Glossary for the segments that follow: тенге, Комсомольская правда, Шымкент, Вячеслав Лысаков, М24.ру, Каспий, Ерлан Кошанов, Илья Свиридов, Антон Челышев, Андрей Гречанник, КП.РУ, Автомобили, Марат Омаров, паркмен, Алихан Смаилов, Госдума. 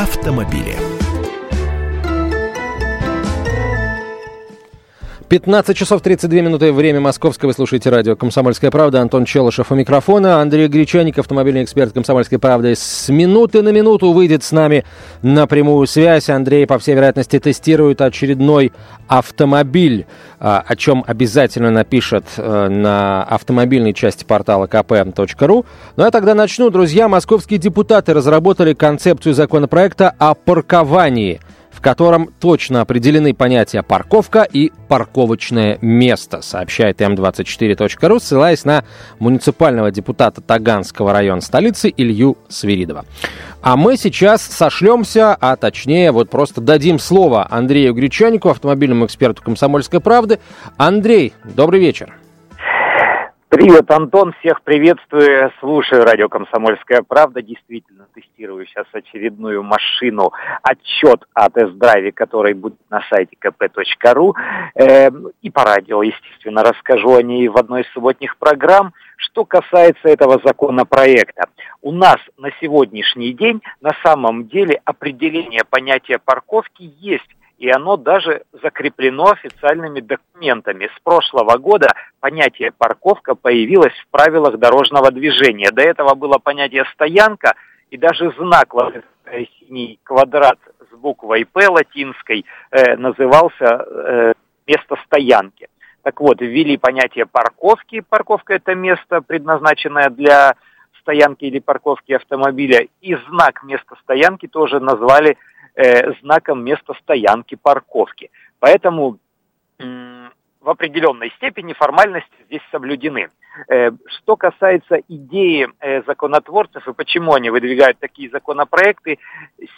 Автомобили. 15 часов 32 минуты, время московское. Вы слушаете радио «Комсомольская правда». Антон Челышев у микрофона. Андрей Гречанник, автомобильный эксперт «Комсомольской правды». С минуты на минуту выйдет с нами на прямую связь. Андрей, по всей вероятности, тестирует очередной автомобиль, о чем обязательно напишет на автомобильной части портала КП.РУ. Ну а тогда начну. Друзья, московские депутаты разработали концепцию законопроекта о парковании, в котором точно определены понятия «парковка» и «парковочное место», сообщает М24.ру, ссылаясь на муниципального депутата Таганского района столицы Илью Свиридова. А мы сейчас сошлемся, а точнее вот просто дадим слово Андрею Гречаннику, автомобильному эксперту «Комсомольской правды». Андрей, добрый вечер. Привет, Антон, всех приветствую, слушаю радио «Комсомольская правда», действительно тестирую сейчас очередную машину, отчет о тест-драйве, который будет на сайте kp.ru, и по радио, естественно, расскажу о ней в одной из субботних программ. Что касается этого законопроекта, у нас на сегодняшний день на самом деле определение понятия парковки есть. И оно даже закреплено официальными документами. С прошлого года понятие «парковка» появилось в правилах дорожного движения. До этого было понятие «стоянка», и даже знак «синий квадрат» с буквой «П» латинской назывался «место стоянки». Так вот, ввели понятие «парковки». Парковка – это место, предназначенное для стоянки или парковки автомобиля. И знак «место стоянки» тоже назвали знаком места стоянки, парковки. Поэтому в определенной степени формальности здесь соблюдены. Что касается идеи законотворцев и почему они выдвигают такие законопроекты,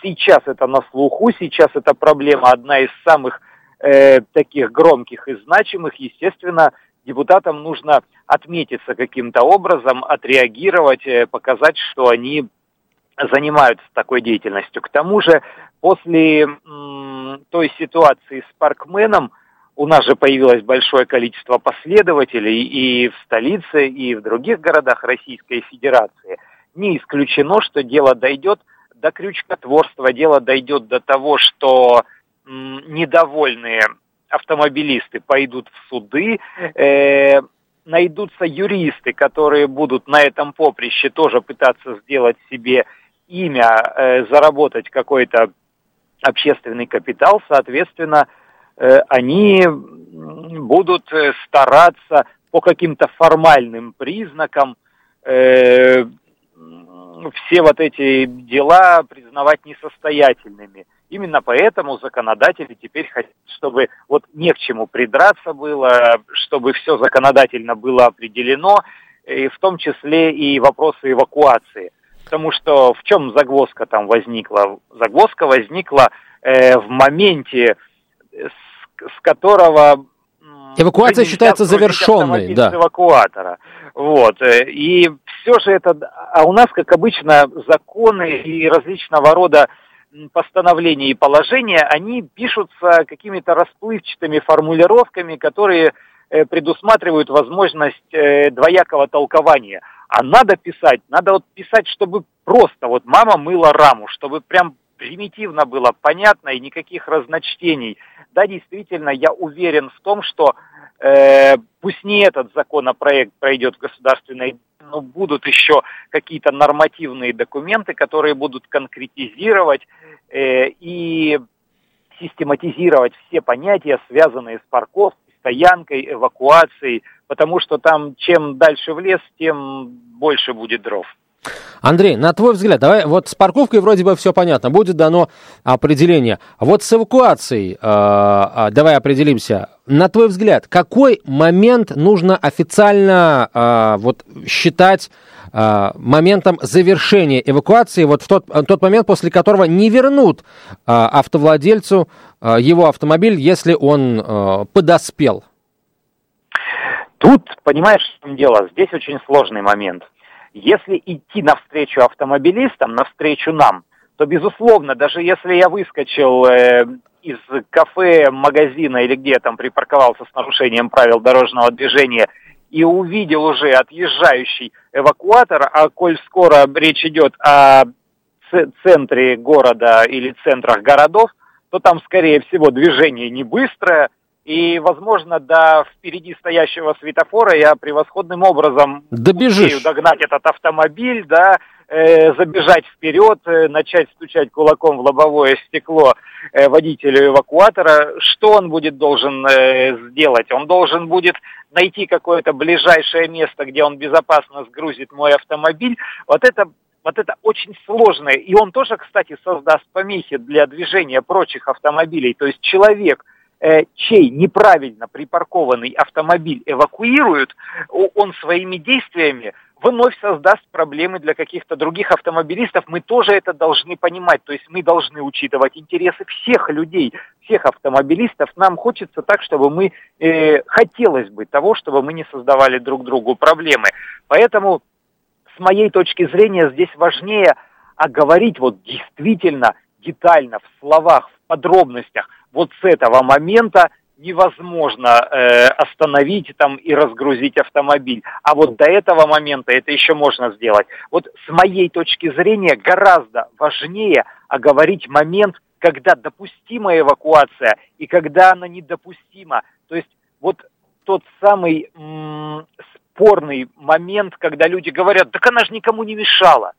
сейчас это на слуху, сейчас эта проблема одна из самых таких громких и значимых. Естественно, депутатам нужно отметиться каким-то образом, отреагировать, показать, что они занимаются такой деятельностью. К тому же, после той ситуации с паркменом у нас же появилось большое количество последователей и в столице, и в других городах Российской Федерации. Не исключено, что дело дойдет до крючкотворства, дело дойдет до того, что недовольные автомобилисты пойдут в суды, найдутся юристы, которые будут на этом поприще тоже пытаться сделать себе имя, заработать какой-то общественный капитал, соответственно, они будут стараться по каким-то формальным признакам все вот эти дела признавать несостоятельными. Именно поэтому законодатели теперь хотят, чтобы вот не к чему придраться было, чтобы все законодательно было определено, и в том числе и вопросы эвакуации. Потому что в чем загвоздка там возникла? Загвоздка возникла в моменте, с которого эвакуация считается завершенной, да. Эвакуатора. Вот. И все же это... А у нас, как обычно, законы и различного рода постановления и положения, они пишутся какими-то расплывчатыми формулировками, которые предусматривают возможность двоякого толкования. А надо писать, чтобы просто вот мама мыла раму, чтобы прям примитивно было понятно и никаких разночтений. Да, действительно, я уверен в том, что пусть не этот законопроект пройдет в Государственной Думе, но будут еще какие-то нормативные документы, которые будут конкретизировать и систематизировать все понятия, связанные с парковкой, стоянкой, эвакуацией, потому что там чем дальше в лес, тем больше будет дров. Андрей, на твой взгляд, давай вот с парковкой вроде бы все понятно, будет дано определение. А вот с эвакуацией давай определимся. На твой взгляд, какой момент нужно официально вот считать моментом завершения эвакуации, вот в тот момент, после которого не вернут автовладельцу его автомобиль, если он подоспел? Тут, понимаешь, в чем дело? Здесь очень сложный момент. Если идти навстречу автомобилистам, навстречу нам, то, безусловно, даже если я выскочил из кафе, магазина или где я там припарковался с нарушением правил дорожного движения и увидел уже отъезжающий эвакуатор, а коль скоро речь идет о центре города или центрах городов, то там, скорее всего, движение не быстрое, и, возможно, до впереди стоящего светофора я превосходным образом успею догнать этот автомобиль, да, забежать вперед, начать стучать кулаком в лобовое стекло водителю эвакуатора. Что он будет должен сделать? Он должен будет найти какое-то ближайшее место, где он безопасно сгрузит мой автомобиль. Вот это очень сложное. И он тоже, кстати, создаст помехи для движения прочих автомобилей. То есть человек, чей неправильно припаркованный автомобиль эвакуируют, он своими действиями вновь создаст проблемы для каких-то других автомобилистов. Мы тоже это должны понимать. То есть мы должны учитывать интересы всех людей, всех автомобилистов. Нам хочется так, чтобы мы... хотелось бы того, чтобы мы не создавали друг другу проблемы. Поэтому, с моей точки зрения, здесь важнее оговорить вот действительно детально, в словах, в подробностях. Вот с этого момента невозможно остановить там и разгрузить автомобиль. А вот до этого момента это еще можно сделать. Вот с моей точки зрения гораздо важнее оговорить момент, когда допустима эвакуация и когда она недопустима. То есть вот тот самый спорный момент, когда люди говорят, так она же никому не мешала.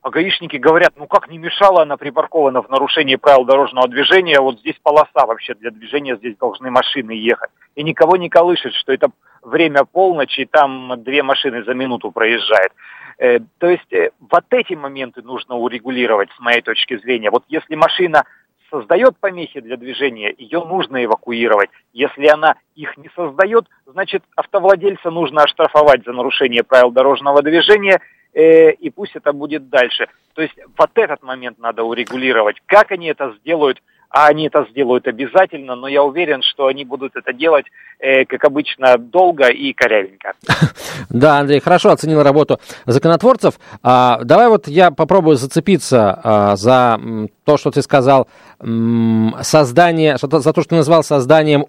А гаишники говорят, ну как не мешала, она припаркована в нарушении правил дорожного движения, вот здесь полоса вообще для движения, здесь должны машины ехать. И никого не колышет, что это время полночи, и там 2 машины за минуту проезжает. То есть вот эти моменты нужно урегулировать, с моей точки зрения. Вот если машина создает помехи для движения, ее нужно эвакуировать. Если она их не создает, значит автовладельца нужно оштрафовать за нарушение правил дорожного движения, и пусть это будет дальше. То есть вот этот момент надо урегулировать. Как они это сделают? А они это сделают обязательно, но я уверен, что они будут это делать, как обычно, долго и корявенько. Да, Андрей, хорошо оценил работу законотворцев. Давай вот я попробую зацепиться за то, что ты сказал, создание, за то, что ты назвал созданием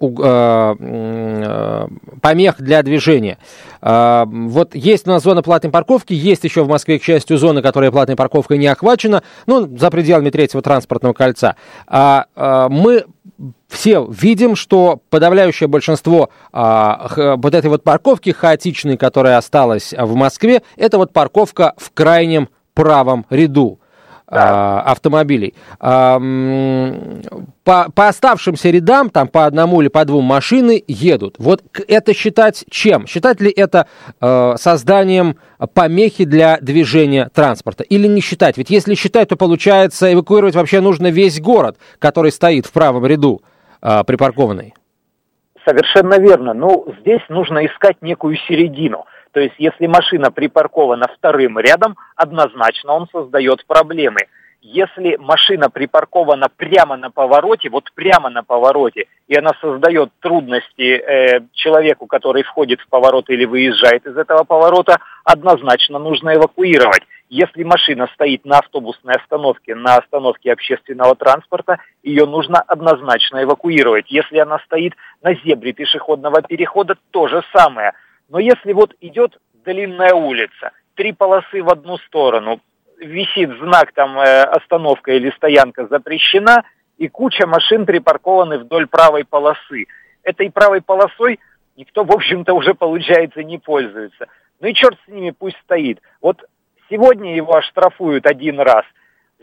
помех для движения. Вот есть у нас зона платной парковки, есть еще в Москве, к счастью, зона, которая платной парковкой не охвачена, ну, за пределами третьего транспортного кольца. Мы все видим, что подавляющее большинство вот этой вот парковки хаотичной, которая осталась в Москве, это вот парковка в крайнем правом ряду автомобилей. По оставшимся рядам, там по одному или по двум машины едут. Вот это считать чем? Считать ли это созданием помехи для движения транспорта? Или не считать? Ведь если считать, то получается эвакуировать вообще нужно весь город, который стоит в правом ряду припаркованный. Совершенно верно. Но здесь нужно искать некую середину. То есть, если машина припаркована вторым рядом, однозначно он создает проблемы. Если машина припаркована прямо на повороте, вот прямо на повороте, и она создает трудности человеку, который входит в поворот или выезжает из этого поворота, однозначно нужно эвакуировать. Если машина стоит на автобусной остановке, на остановке общественного транспорта, ее нужно однозначно эвакуировать. Если она стоит на зебре пешеходного перехода, то же самое. Но если вот идет длинная улица, 3 полосы в одну сторону, висит знак там остановка или стоянка запрещена, и куча машин припаркованы вдоль правой полосы. Этой правой полосой никто, в общем-то, уже, получается, не пользуется. Ну и черт с ними, пусть стоит. Вот сегодня его оштрафуют 1 раз,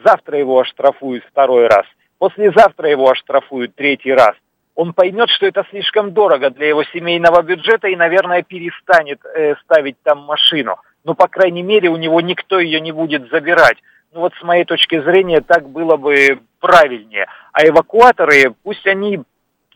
завтра его оштрафуют 2 раз, послезавтра его оштрафуют 3 раз. Он поймет, что это слишком дорого для его семейного бюджета и, наверное, перестанет ставить там машину. Но, по крайней мере, у него никто ее не будет забирать. Ну вот, с моей точки зрения, так было бы правильнее. А эвакуаторы, пусть они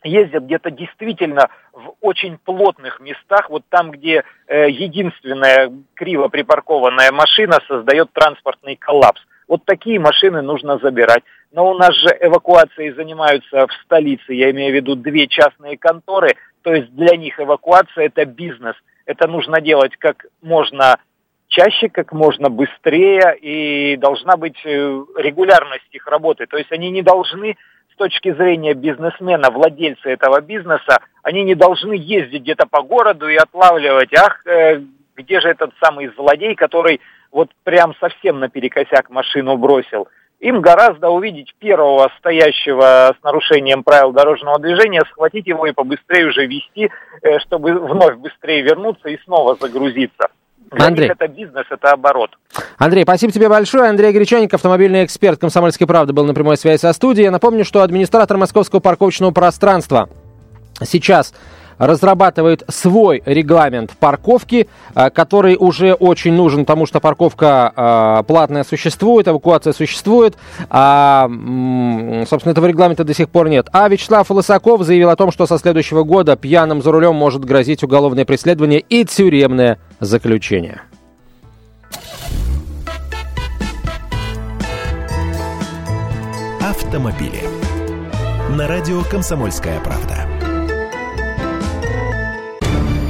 ездят где-то действительно в очень плотных местах, вот там, где единственная криво припаркованная машина создает транспортный коллапс. Вот такие машины нужно забирать. Но у нас же эвакуацией занимаются в столице, я имею в виду 2 частные конторы, то есть для них эвакуация – это бизнес. Это нужно делать как можно чаще, как можно быстрее, и должна быть регулярность их работы. То есть они не должны, с точки зрения бизнесмена, владельца этого бизнеса, они не должны ездить где-то по городу и отлавливать, где же этот самый злодей, который вот прям совсем наперекосяк машину бросил, им гораздо увидеть первого стоящего с нарушением правил дорожного движения, схватить его и побыстрее уже вести, чтобы вновь быстрее вернуться и снова загрузиться. Андрей. Это бизнес, это оборот. Андрей, спасибо тебе большое. Андрей Гречанник, автомобильный эксперт «Комсомольской правды», был на прямой связи со студией. Я напомню, что администратор московского парковочного пространства сейчас разрабатывает свой регламент парковки, который уже очень нужен, потому что парковка платная существует, эвакуация существует, а, собственно, этого регламента до сих пор нет. А Вячеслав Лысаков заявил о том, что со следующего года пьяным за рулем может грозить уголовное преследование и тюремное заключение. Автомобили. На радио «Комсомольская правда».